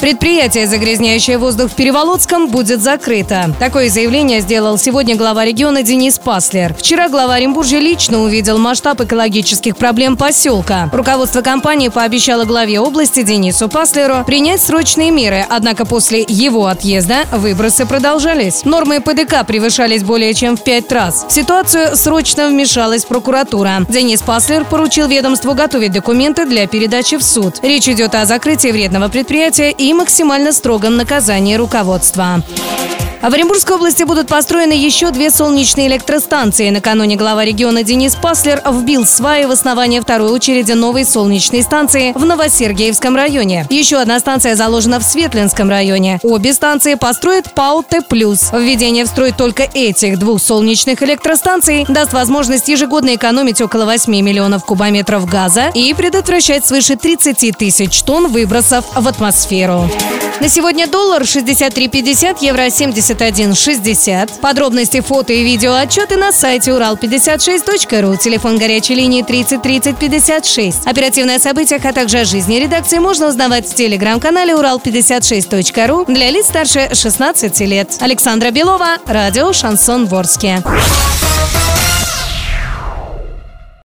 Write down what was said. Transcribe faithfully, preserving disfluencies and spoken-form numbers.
Предприятие, загрязняющее воздух в Переволоцком, будет закрыто. Такое заявление сделал сегодня глава региона Денис Паслер. Вчера глава Оренбуржья лично увидел масштаб экологических проблем поселка. Руководство компании пообещало главе области Денису Паслеру принять срочные меры, однако после его отъезда выбросы продолжались. Нормы ПДК превышались более чем в пять раз. В ситуацию срочно вмешалась прокуратура. Денис Паслер поручил ведомству готовить документы для передачи в суд. Речь идет о закрытии вредного предприятия и и максимально строгом наказании руководства. А в Оренбургской области будут построены еще две солнечные электростанции. Накануне глава региона Денис Паслер вбил сваи в основание второй очереди новой солнечной станции в Новосергиевском районе. Еще одна станция заложена в Светлинском районе. Обе станции построят ПАО Т Плюс. Введение в строй только этих двух солнечных электростанций даст возможность ежегодно экономить около восемь миллионов кубометров газа и предотвращать свыше тридцать тысяч тонн выбросов в атмосферу. На сегодня доллар шестьдесят три пятьдесят, евро семьдесят один шестьдесят. Подробности, фото и видео отчеты на сайте урал пятьдесят шесть точка ру. Телефон горячей линии тридцать тридцать пятьдесят шесть. Оперативные события, а также о жизни редакции можно узнавать в телеграм-канале урал пятьдесят шесть точка ру для лиц старше шестнадцати лет. Александра Белова, радио Шансон Ворске.